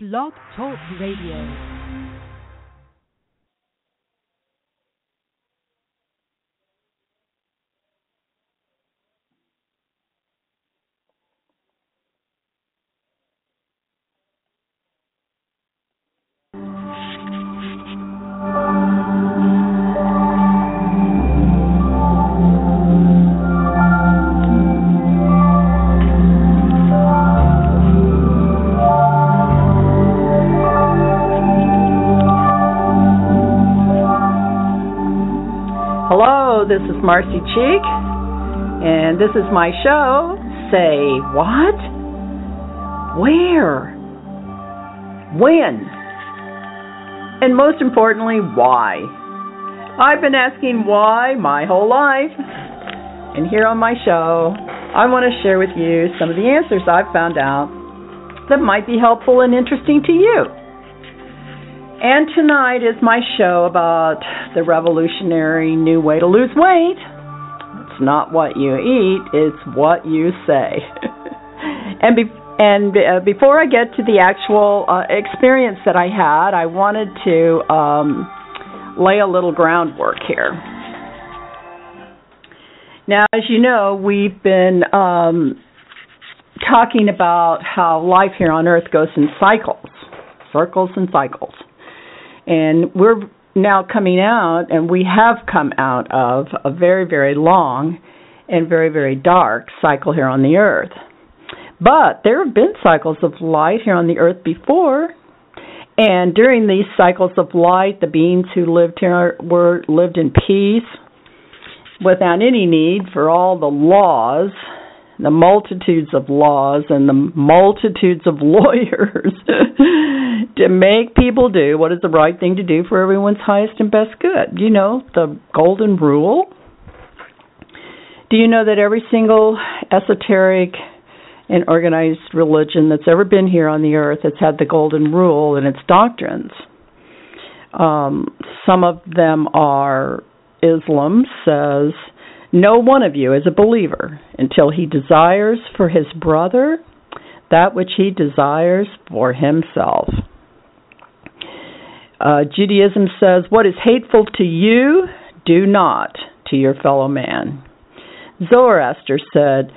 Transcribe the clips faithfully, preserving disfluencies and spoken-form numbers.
Blog Talk Radio. This is Marcy Cheek, and this is my show, Say What? Where? When? And most importantly, why? I've been asking why my whole life, and here on my show, I want to share with you some of the answers I've found out that might be helpful and interesting to you. And tonight is my show about the revolutionary new way to lose weight. It's not what you eat, it's what you say. and be- and uh, before I get to the actual uh, experience that I had, I wanted to um, lay a little groundwork here. Now, as you know, we've been um, talking about how life here on Earth goes in cycles, circles and cycles. And we're now coming out, and we have come out of a very, very long and very, very dark cycle here on the Earth. But there have been cycles of light here on the Earth before, and during these cycles of light, the beings who lived here were lived in peace without any need for all the laws, the multitudes of laws and the multitudes of lawyers to make people do what is the right thing to do for everyone's highest and best good. You know, the golden rule. Do you know that every single esoteric and organized religion that's ever been here on the Earth has had the golden rule in its doctrines? Um, some of them are, Islam says, no one of you is a believer until he desires for his brother that which he desires for himself. Uh, Judaism says, what is hateful to you, do not to your fellow man. Zoroaster said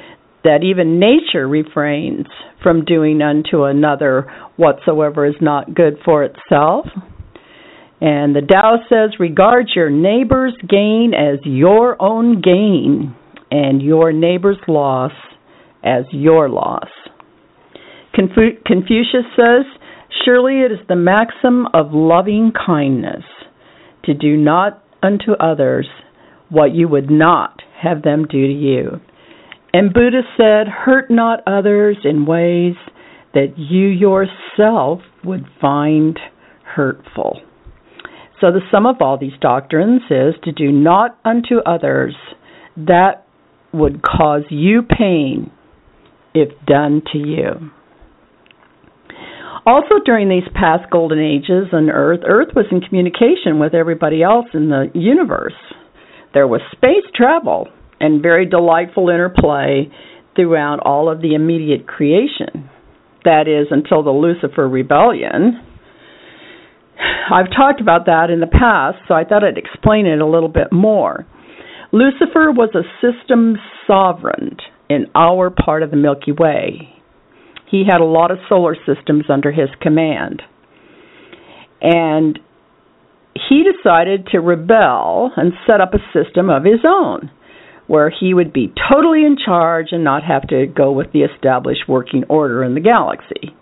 that even nature refrains from doing unto another whatsoever is not good for itself. And the Tao says, regard your neighbor's gain as your own gain and your neighbor's loss as your loss. Confu- Confucius says, surely it is the maxim of loving kindness to do not unto others what you would not have them do to you. And Buddha said, hurt not others in ways that you yourself would find hurtful. So the sum of all these doctrines is to do not unto others that would cause you pain if done to you. Also during these past golden ages on Earth, Earth was in communication with everybody else in the universe. There was space travel and very delightful interplay throughout all of the immediate creation. That is, until the Lucifer Rebellion. I've talked about that in the past, so I thought I'd explain it a little bit more. Lucifer was a system sovereign in our part of the Milky Way. He had a lot of solar systems under his command. And he decided to rebel and set up a system of his own, where he would be totally in charge and not have to go with the established working order in the galaxy.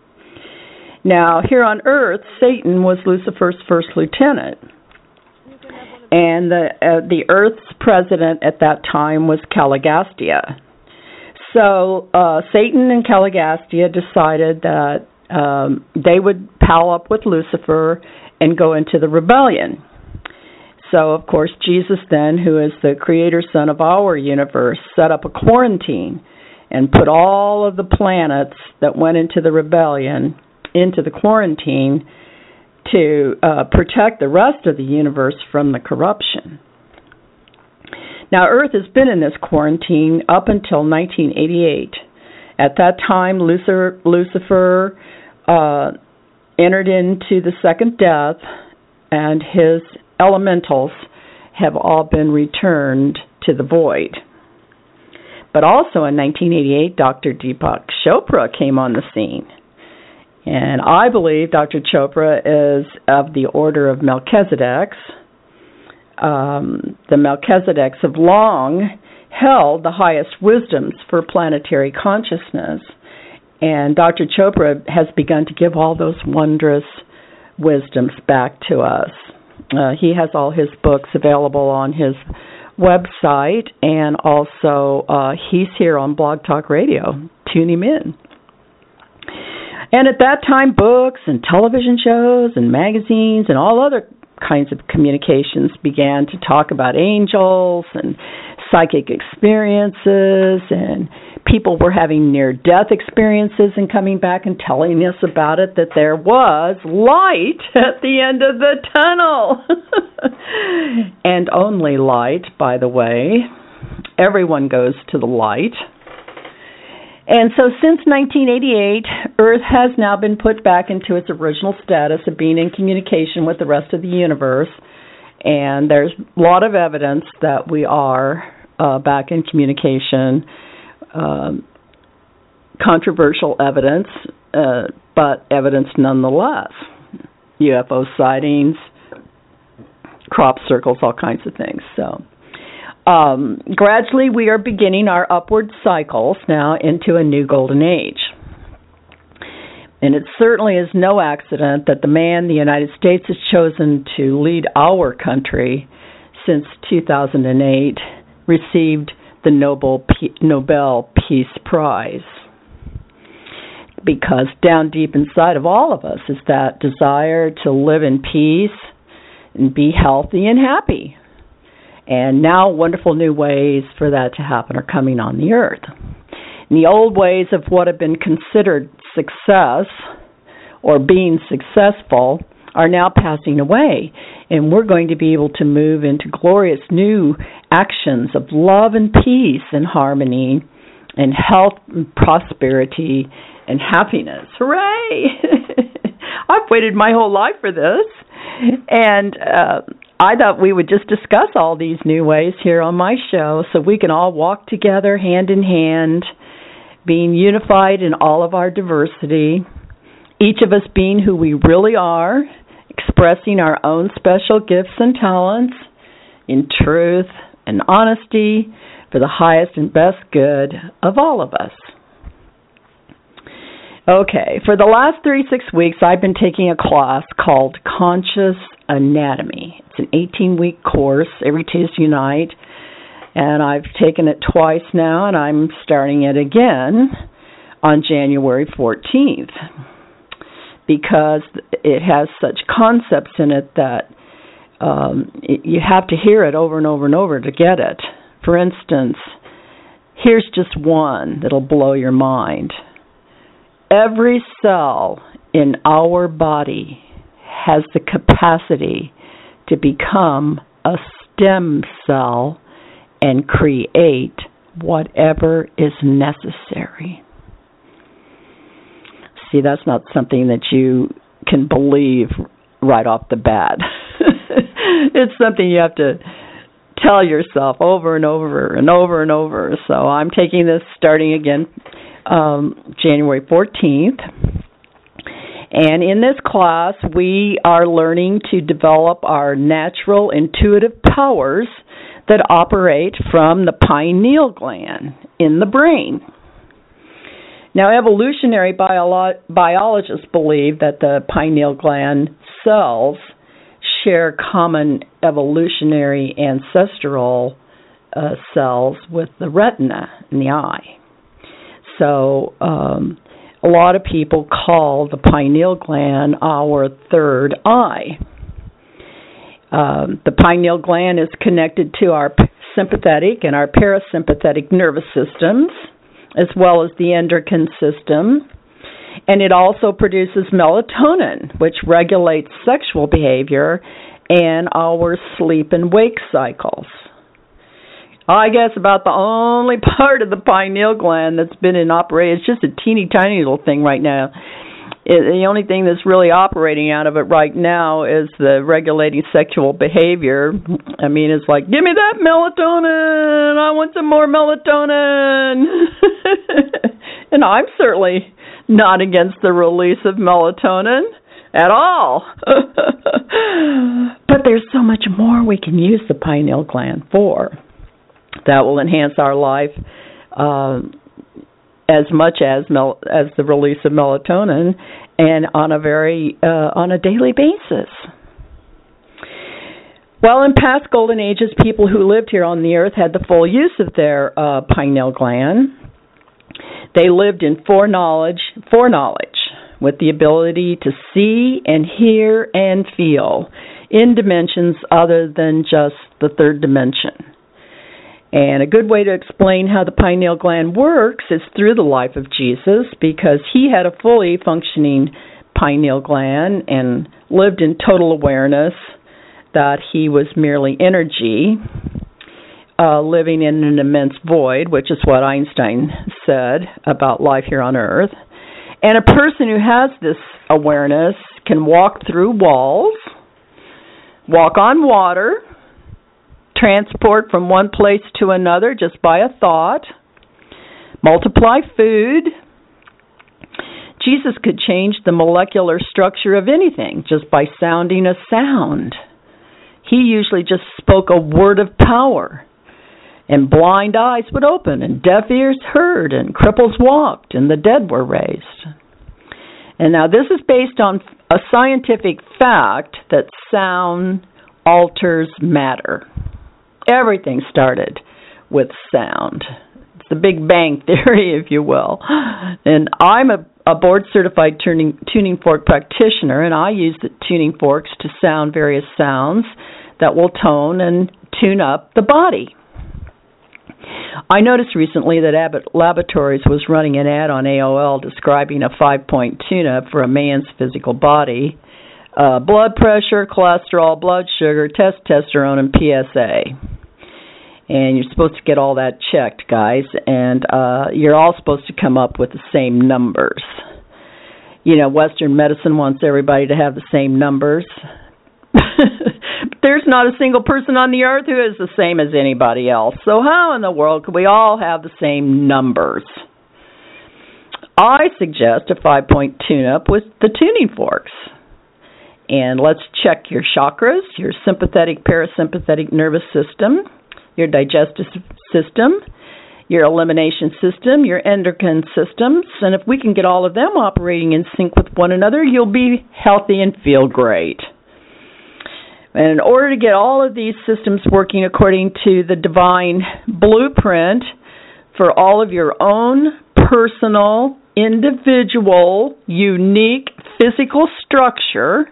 Now, here on Earth, Satan was Lucifer's first lieutenant, and the uh, the Earth's president at that time was Caligastia. So uh, Satan and Caligastia decided that um, they would pal up with Lucifer and go into the rebellion. So, of course, Jesus then, who is the creator son of our universe, set up a quarantine and put all of the planets that went into the rebellion into the quarantine to uh, protect the rest of the universe from the corruption. Now, Earth has been in this quarantine up until nineteen eighty-eight. At that time, Lucifer, Lucifer uh, entered into the second death, and his elementals have all been returned to the void. But also in nineteen eighty-eight, Doctor Deepak Chopra came on the scene. And I believe Doctor Chopra is of the order of Melchizedek. Um, the Melchizedeks have long held the highest wisdoms for planetary consciousness. And Doctor Chopra has begun to give all those wondrous wisdoms back to us. Uh, he has all his books available on his website, and also uh, he's here on Blog Talk Radio. Tune him in. And at that time, books and television shows and magazines and all other kinds of communications began to talk about angels and psychic experiences, and people were having near-death experiences and coming back and telling us about it, that there was light at the end of the tunnel. And only light, by the way. Everyone goes to the light. And so since nineteen eighty-eight, Earth has now been put back into its original status of being in communication with the rest of the universe. And there's a lot of evidence that we are uh, back in communication. Um, controversial evidence, uh, but evidence nonetheless. U F O sightings, crop circles, all kinds of things. So, um, gradually we are beginning our upward cycles now into a new golden age. And it certainly is no accident that the man the United States has chosen to lead our country since two thousand eight received the Nobel, P- Nobel Peace Prize, because down deep inside of all of us is that desire to live in peace and be healthy and happy. And now wonderful new ways for that to happen are coming on the earth. And the old ways of what have been considered success or being successful are now passing away, and we're going to be able to move into glorious new actions of love and peace and harmony and health and prosperity and happiness. Hooray! I've waited my whole life for this, and uh, I thought we would just discuss all these new ways here on my show so we can all walk together hand in hand, being unified in all of our diversity, each of us being who we really are, expressing our own special gifts and talents in truth and honesty for the highest and best good of all of us. Okay, for the last thirty-six weeks, I've been taking a class called Conscious Anatomy. It's an eighteen-week course every Tuesday night, and I've taken it twice now, and I'm starting it again on January fourteenth. Because it has such concepts in it that um, it, you have to hear it over and over and over to get it. For instance, here's just one that'll blow your mind. Every cell in our body has the capacity to become a stem cell and create whatever is necessary. See, that's not something that you can believe right off the bat. It's something you have to tell yourself over and over and over and over. So I'm taking this starting again um, January fourteenth. And in this class, we are learning to develop our natural intuitive powers that operate from the pineal gland in the brain. Now, evolutionary biolo- biologists believe that the pineal gland cells share common evolutionary ancestral uh, cells with the retina in the eye. So, um, a lot of people call the pineal gland our third eye. Um, the pineal gland is connected to our sympathetic and our parasympathetic nervous systems, as well as the endocrine system, and it also produces melatonin, which regulates sexual behavior and our sleep and wake cycles. I guess about the only part of the pineal gland that's been in operation, it's just a teeny tiny little thing right now, It, the only thing that's really operating out of it right now is the regulating sexual behavior. I mean, it's like, give me that melatonin. I want some more melatonin. And I'm certainly not against the release of melatonin at all. But there's so much more we can use the pineal gland for. That will enhance our life uh, as much as mel- as the release of melatonin, and on a very uh, on a daily basis. Well, in past golden ages, people who lived here on the earth had the full use of their uh, pineal gland. They lived in foreknowledge, foreknowledge, with the ability to see and hear and feel in dimensions other than just the third dimension. And a good way to explain how the pineal gland works is through the life of Jesus, because he had a fully functioning pineal gland and lived in total awareness that he was merely energy, uh, living in an immense void, which is what Einstein said about life here on Earth. And a person who has this awareness can walk through walls, walk on water, transport from one place to another just by a thought, multiply food. Jesus could change the molecular structure of anything just by sounding a sound. He usually just spoke a word of power, and blind eyes would open, and deaf ears heard, and cripples walked, and the dead were raised. And now this is based on a scientific fact that sound alters matter. Everything started with sound. It's the Big Bang Theory, if you will. And I'm a, a board-certified tuning, tuning fork practitioner, and I use the tuning forks to sound various sounds that will tone and tune up the body. I noticed recently that Abbott Laboratories was running an ad on A O L describing a five-point tune-up for a man's physical body, uh, blood pressure, cholesterol, blood sugar, testosterone, and P S A. And you're supposed to get all that checked, guys, and uh, you're all supposed to come up with the same numbers. You know, Western medicine wants everybody to have the same numbers. But there's not a single person on the earth who is the same as anybody else. So how in the world could we all have the same numbers? I suggest a five-point tune-up with the tuning forks. And let's check your chakras, your sympathetic, parasympathetic nervous system, your digestive system, your elimination system, your endocrine systems. And if we can get all of them operating in sync with one another, you'll be healthy and feel great. And in order to get all of these systems working according to the divine blueprint for all of your own personal, individual, unique physical structure,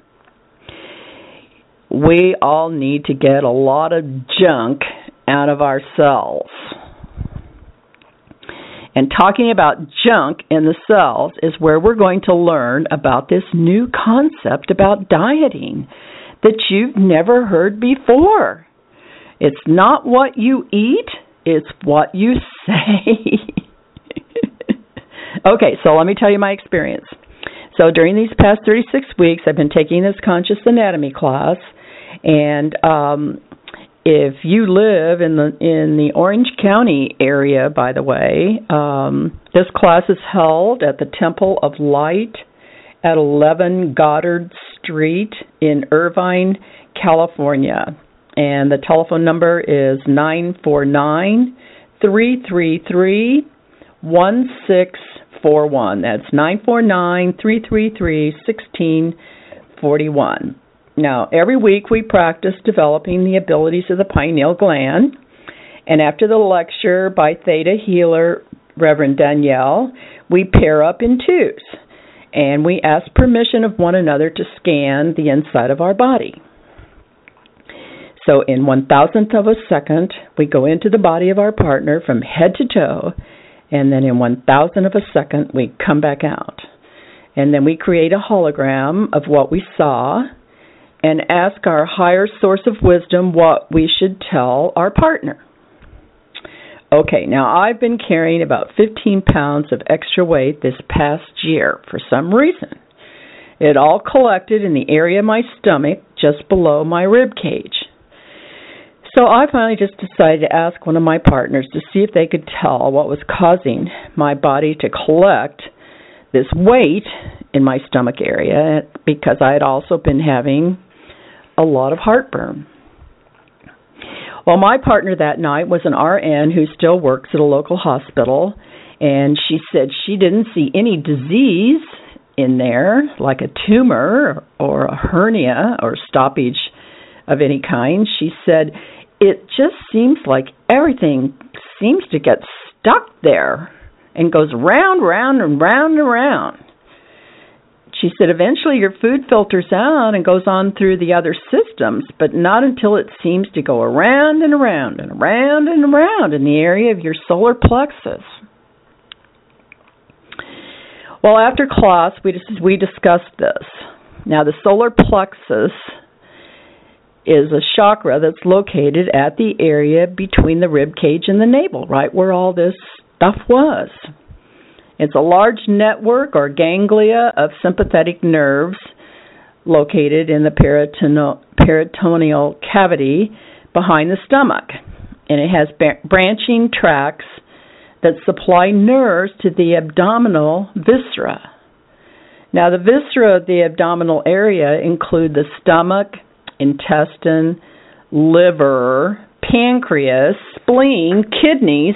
we all need to get a lot of junk out of ourselves. And talking about junk in the cells is where we're going to learn about this new concept about dieting that you've never heard before. It's not what you eat, it's what you say. Okay, so let me tell you my experience. So during these past thirty-six weeks, I've been taking this Conscious Anatomy class, and um, if you live in the in the Orange County area, by the way, um, this class is held at the Temple of Light at eleven Goddard Street in Irvine, California. And the telephone number is nine four nine, three three three, one six four one. That's nine four nine, three three three, one six four one. Now, every week we practice developing the abilities of the pineal gland. And after the lecture by Theta Healer, Reverend Danielle, we pair up in twos. And we ask permission of one another to scan the inside of our body. So in one thousandth of a second, we go into the body of our partner from head to toe, and then in one thousandth of a second, we come back out. And then we create a hologram of what we saw and ask our higher source of wisdom what we should tell our partner. Okay, now I've been carrying about fifteen pounds of extra weight this past year for some reason. It all collected in the area of my stomach, just below my rib cage. So I finally just decided to ask one of my partners to see if they could tell what was causing my body to collect this weight in my stomach area, because I had also been having a lot of heartburn. Well, my partner that night was an R N who still works at a local hospital, and she said she didn't see any disease in there, like a tumor or a hernia or stoppage of any kind. She said, it just seems like everything seems to get stuck there and goes round, round, and round, and round. She said, eventually your food filters out and goes on through the other systems, but not until it seems to go around and around and around and around in the area of your solar plexus. Well, after class, we dis- we discussed this. Now, the solar plexus is a chakra that's located at the area between the rib cage and the navel, right where all this stuff was. It's a large network or ganglia of sympathetic nerves located in the peritoneal, peritoneal cavity behind the stomach. And it has ba- branching tracts that supply nerves to the abdominal viscera. Now, the viscera of the abdominal area include the stomach, intestine, liver, pancreas, spleen, kidneys,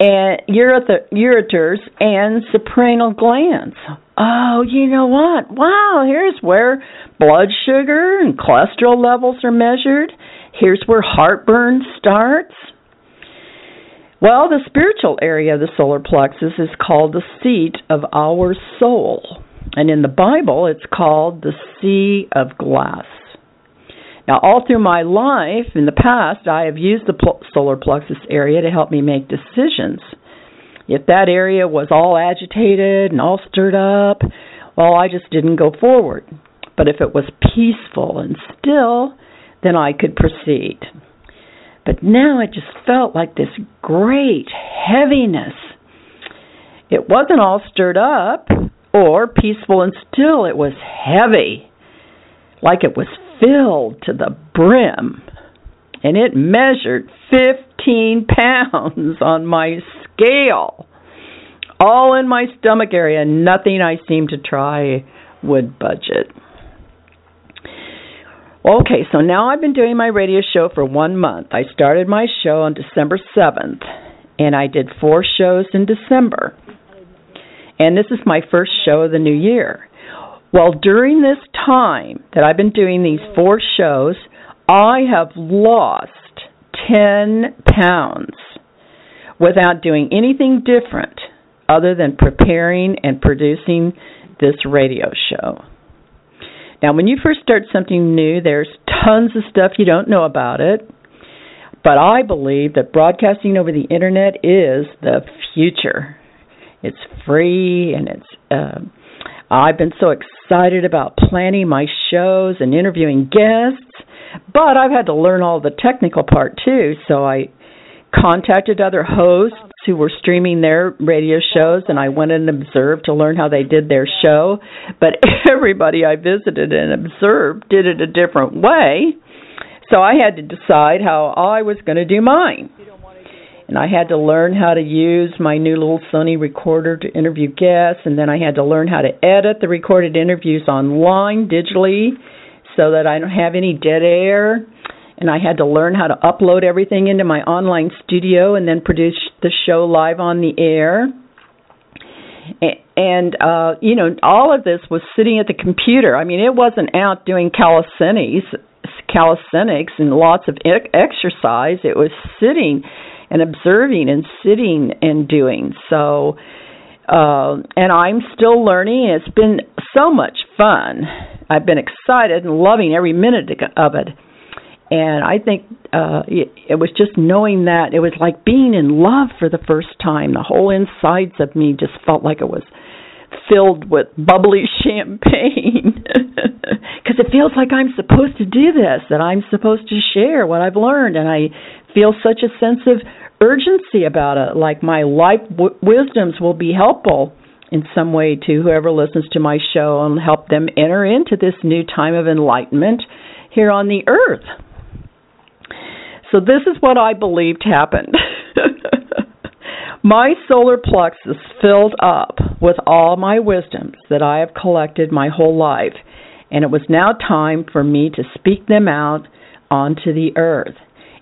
and ureter, ureters, and suprarenal glands. Oh, you know what? Wow, here's where blood sugar and cholesterol levels are measured. Here's where heartburn starts. Well, the spiritual area of the solar plexus is called the seat of our soul. And in the Bible, it's called the sea of glass. Now, all through my life, in the past, I have used the pl- solar plexus area to help me make decisions. If that area was all agitated and all stirred up, well, I just didn't go forward. But if it was peaceful and still, then I could proceed. But now it just felt like this great heaviness. It wasn't all stirred up or peaceful and still. It was heavy, like it was filled to the brim. And it measured fifteen pounds on my scale, all in my stomach area. Nothing I seemed to try would budge it. Okay, so now I've been doing my radio show for one month. I started my show on December seventh, and I did four shows in December. And this is my first show of the new year. Well, during this time that I've been doing these four shows, I have lost ten pounds without doing anything different other than preparing and producing this radio show. Now, when you first start something new, there's tons of stuff you don't know about it, but I believe that broadcasting over the internet is the future. It's free, and it's uh, I've been so excited about planning my shows and interviewing guests, but I've had to learn all the technical part too, so I contacted other hosts who were streaming their radio shows, and I went and observed to learn how they did their show. But everybody I visited and observed did it a different way, so I had to decide how I was going to do mine. And I had to learn how to use my new little Sony recorder to interview guests, and then I had to learn how to edit the recorded interviews online digitally so that I don't have any dead air. And I had to learn how to upload everything into my online studio and then produce the show live on the air. And, uh, you know, all of this was sitting at the computer. I mean, it wasn't out doing calisthenics, calisthenics and lots of e- exercise. It was sitting and observing and sitting and doing. So, uh, and I'm still learning. It's been so much fun. I've been excited and loving every minute of it. And I think uh, it was just knowing that it was like being in love for the first time. The whole insides of me just felt like it was filled with bubbly champagne. Because it feels like I'm supposed to do this, that I'm supposed to share what I've learned. And I feel such a sense of urgency about it, like my life w- wisdoms will be helpful in some way to whoever listens to my show and help them enter into this new time of enlightenment here on the earth. So this is what I believed happened. My solar plexus filled up with all my wisdoms that I have collected my whole life, and it was now time for me to speak them out onto the earth.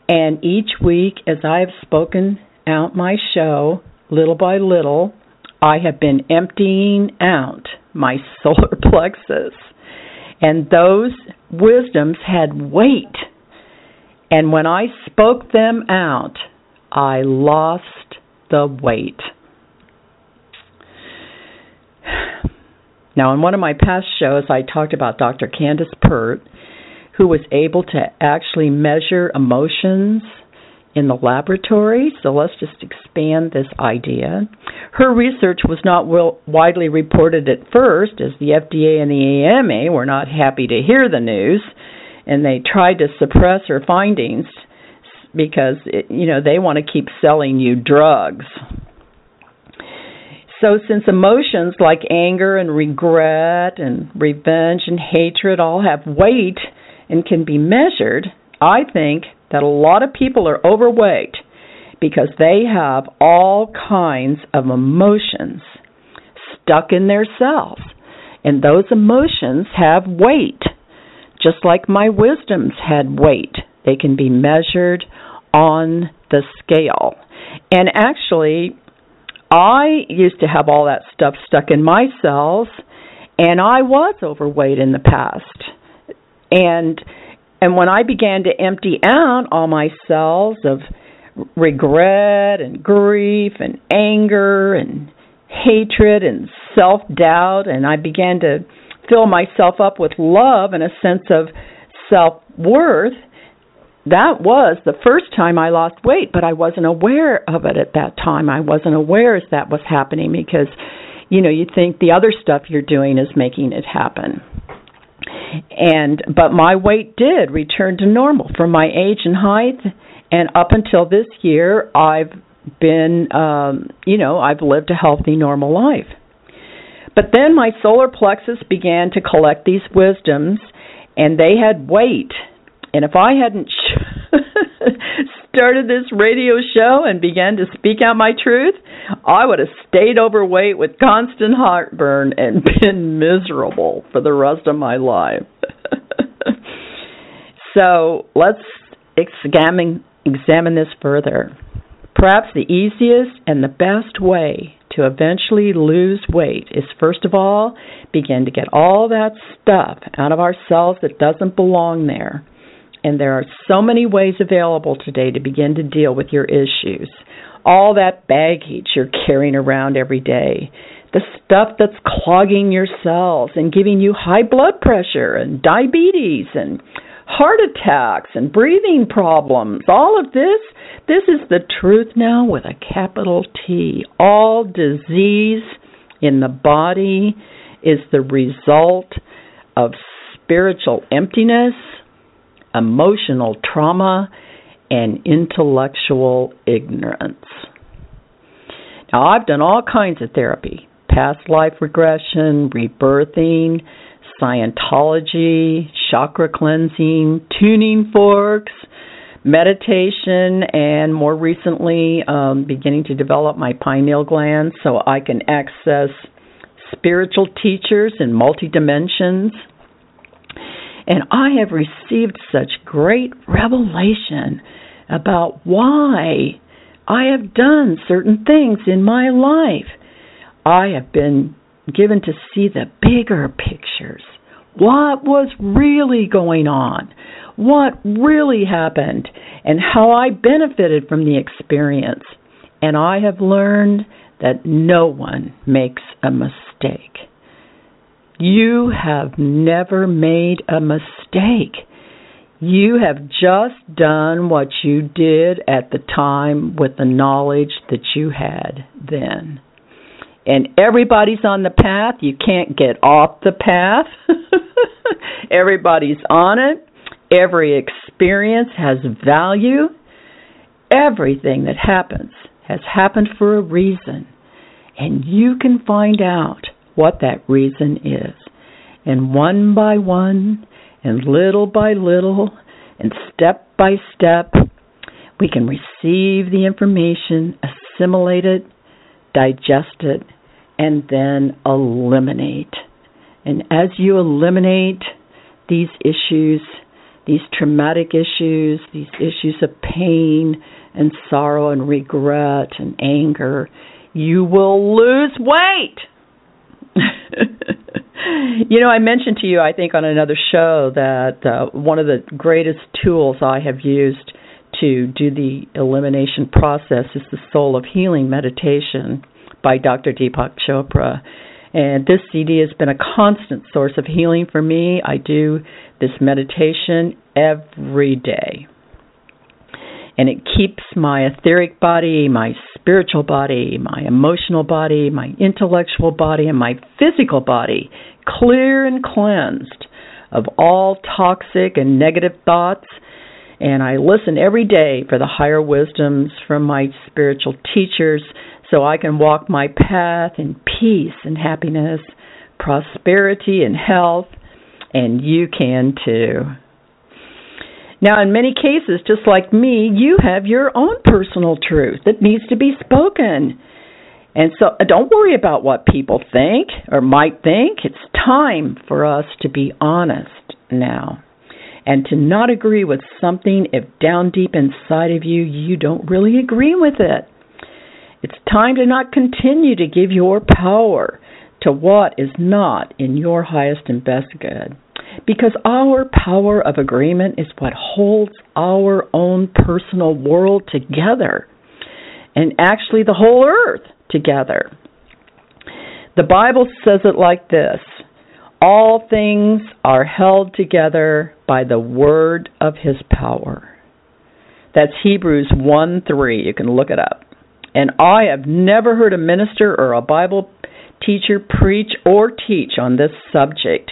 And each week, as I have spoken out my show, little by little, I have been emptying out my solar plexus. And those wisdoms had weight. And when I spoke them out, I lost the weight. Now, in one of my past shows, I talked about Doctor Candace Pert, who was able to actually measure emotions in the laboratory. So let's just expand this idea. Her research was not well, widely reported at first, as the F D A and the E M A were not happy to hear the news, and they tried to suppress her findings because, it, you know, they want to keep selling you drugs. So since emotions like anger and regret and revenge and hatred all have weight and can be measured, I think that a lot of people are overweight because they have all kinds of emotions stuck in their selves. And those emotions have weight, just like my wisdoms had weight. They can be measured on the scale. And actually, I used to have all that stuff stuck in my cells, and I was overweight in the past. And and when I began to empty out all my cells of regret and grief and anger and hatred and self-doubt, and I began to fill myself up with love and a sense of self-worth, that was the first time I lost weight, but I wasn't aware of it at that time. I wasn't aware as that was happening because, you know, you think the other stuff you're doing is making it happen. And but my weight did return to normal for my age and height, and up until this year, I've been, um, you know, I've lived a healthy, normal life. But then my solar plexus began to collect these wisdoms, and they had weight. And if I hadn't started this radio show and began to speak out my truth, I would have stayed overweight with constant heartburn and been miserable for the rest of my life. So let's examine, examine this further. Perhaps the easiest and the best way to eventually lose weight is, first of all, begin to get all that stuff out of our cells that doesn't belong there. And there are so many ways available today to begin to deal with your issues. All that baggage you're carrying around every day. The stuff that's clogging your cells and giving you high blood pressure and diabetes and heart attacks and breathing problems. All of this, this is the truth now with a capital T. All disease in the body is the result of spiritual emptiness, emotional trauma, and intellectual ignorance. Now, I've done all kinds of therapy, past life regression, rebirthing, Scientology, chakra cleansing, tuning forks, meditation, and more recently, um, beginning to develop my pineal gland so I can access spiritual teachers in multi dimensions. And I have received such great revelation about why I have done certain things in my life. I have been given to see the bigger pictures. What was really going on? What really happened? And how I benefited from the experience. And I have learned that no one makes a mistake. You have never made a mistake. You have just done what you did at the time with the knowledge that you had then. And everybody's on the path. You can't get off the path. Everybody's on it. Every experience has value. Everything that happens has happened for a reason. and you can find out what that reason is. And one by one, and little by little, and step by step, we can receive the information, assimilate it, digest it, and then eliminate. And as you eliminate these issues, these traumatic issues, these issues of pain and sorrow and regret and anger, you will lose weight. You know, I mentioned to you, I think, on another show that uh, one of the greatest tools I have used to do the elimination process is the Soul of Healing meditation by Doctor Deepak Chopra. And this C D has been a constant source of healing for me. I do this meditation every day. And it keeps my etheric body, my spiritual body, my emotional body, my intellectual body, and my physical body clear and cleansed of all toxic and negative thoughts. And I listen every day for the higher wisdoms from my spiritual teachers so I can walk my path in peace and happiness, prosperity and health, and you can too. Now, in many cases, just like me, you have your own personal truth that needs to be spoken. And so don't worry about what people think or might think. It's time for us to be honest now and to not agree with something if down deep inside of you, you don't really agree with it. It's time to not continue to give your power to what is not in your highest and best good, because our power of agreement is what holds our own personal world together and actually the whole earth together. The Bible says it like this: all things are held together by the word of his power. That's Hebrews one three. You can look it up. And I have never heard a minister or a Bible teacher preach or teach on this subject.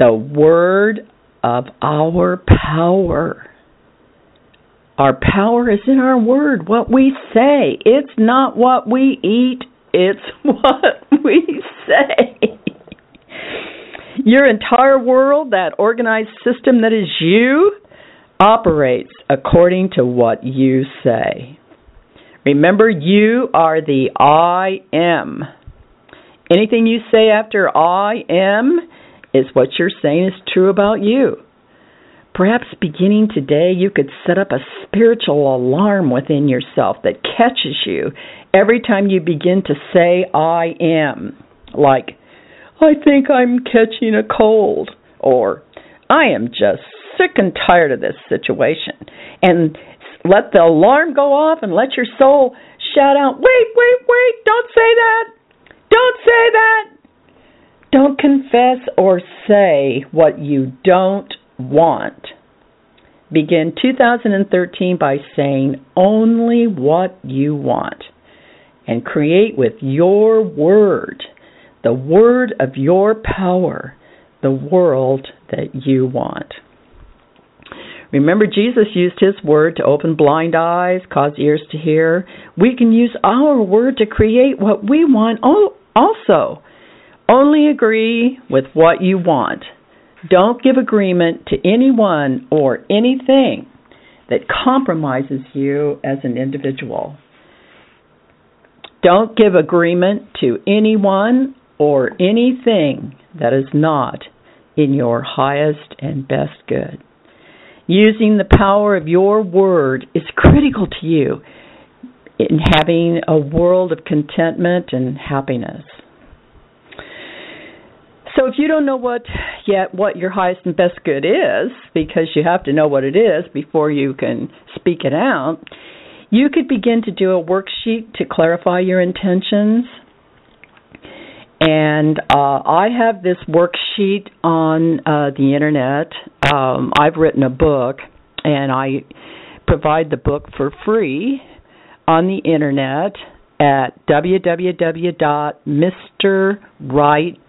The word of our power. Our power is in our word, what we say. It's not what we eat, it's what we say. Your entire world, that organized system that is you, operates according to what you say. Remember, you are the I am. Anything you say after I am is what you're saying is true about you. Perhaps beginning today, you could set up a spiritual alarm within yourself that catches you every time you begin to say I am. Like, I think I'm catching a cold. Or, I am just sick and tired of this situation. And let the alarm go off and let your soul shout out, wait, wait, wait, don't say that. Don't say that. Don't confess or say what you don't want. Begin two thousand thirteen by saying only what you want and create with your word, the word of your power, the world that you want. Remember, Jesus used his word to open blind eyes, cause ears to hear. We can use our word to create what we want also. Only agree with what you want. Don't give agreement to anyone or anything that compromises you as an individual. Don't give agreement to anyone or anything that is not in your highest and best good. Using the power of your word is critical to you in having a world of contentment and happiness. So if you don't know what yet what your highest and best good is, because you have to know what it is before you can speak it out, you could begin to do a worksheet to clarify your intentions. And uh, I have this worksheet on uh, the Internet. Um, I've written a book, and I provide the book for free on the Internet at w w w dot m r wright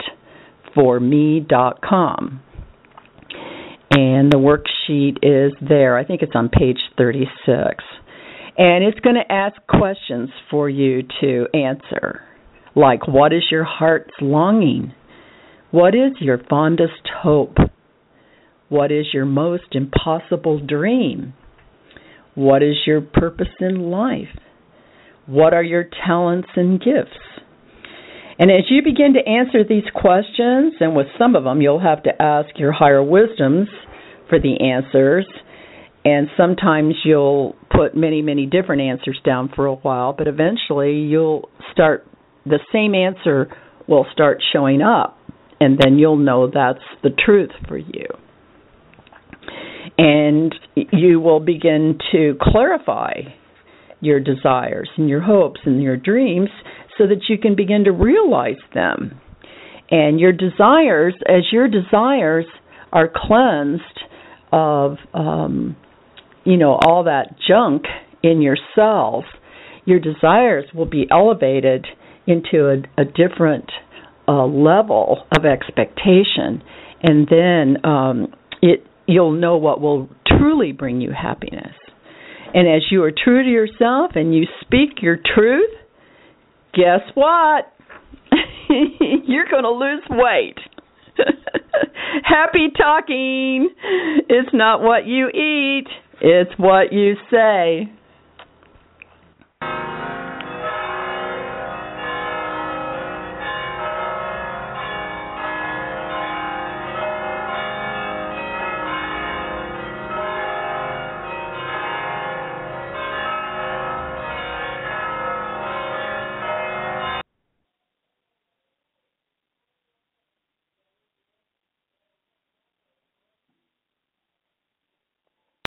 for me dot com. And the worksheet is there. I think it's on page thirty-six. And it's going to ask questions for you to answer, like what is your heart's longing? What is your fondest hope? What is your most impossible dream? What is your purpose in life? What are your talents and gifts? And as you begin to answer these questions, and with some of them you'll have to ask your higher wisdoms for the answers, and sometimes you'll put many, many different answers down for a while, but eventually you'll start, the same answer will start showing up, and then you'll know that's the truth for you. And you will begin to clarify your desires and your hopes and your dreams so that you can begin to realize them. And your desires, as your desires are cleansed of, um, you know, all that junk in yourself, your desires will be elevated into a, a different uh, level of expectation. And then um, it you'll know what will truly bring you happiness. And as you are true to yourself and you speak your truth, guess what? You're going to lose weight. Happy talking. It's not what you eat. It's what you say.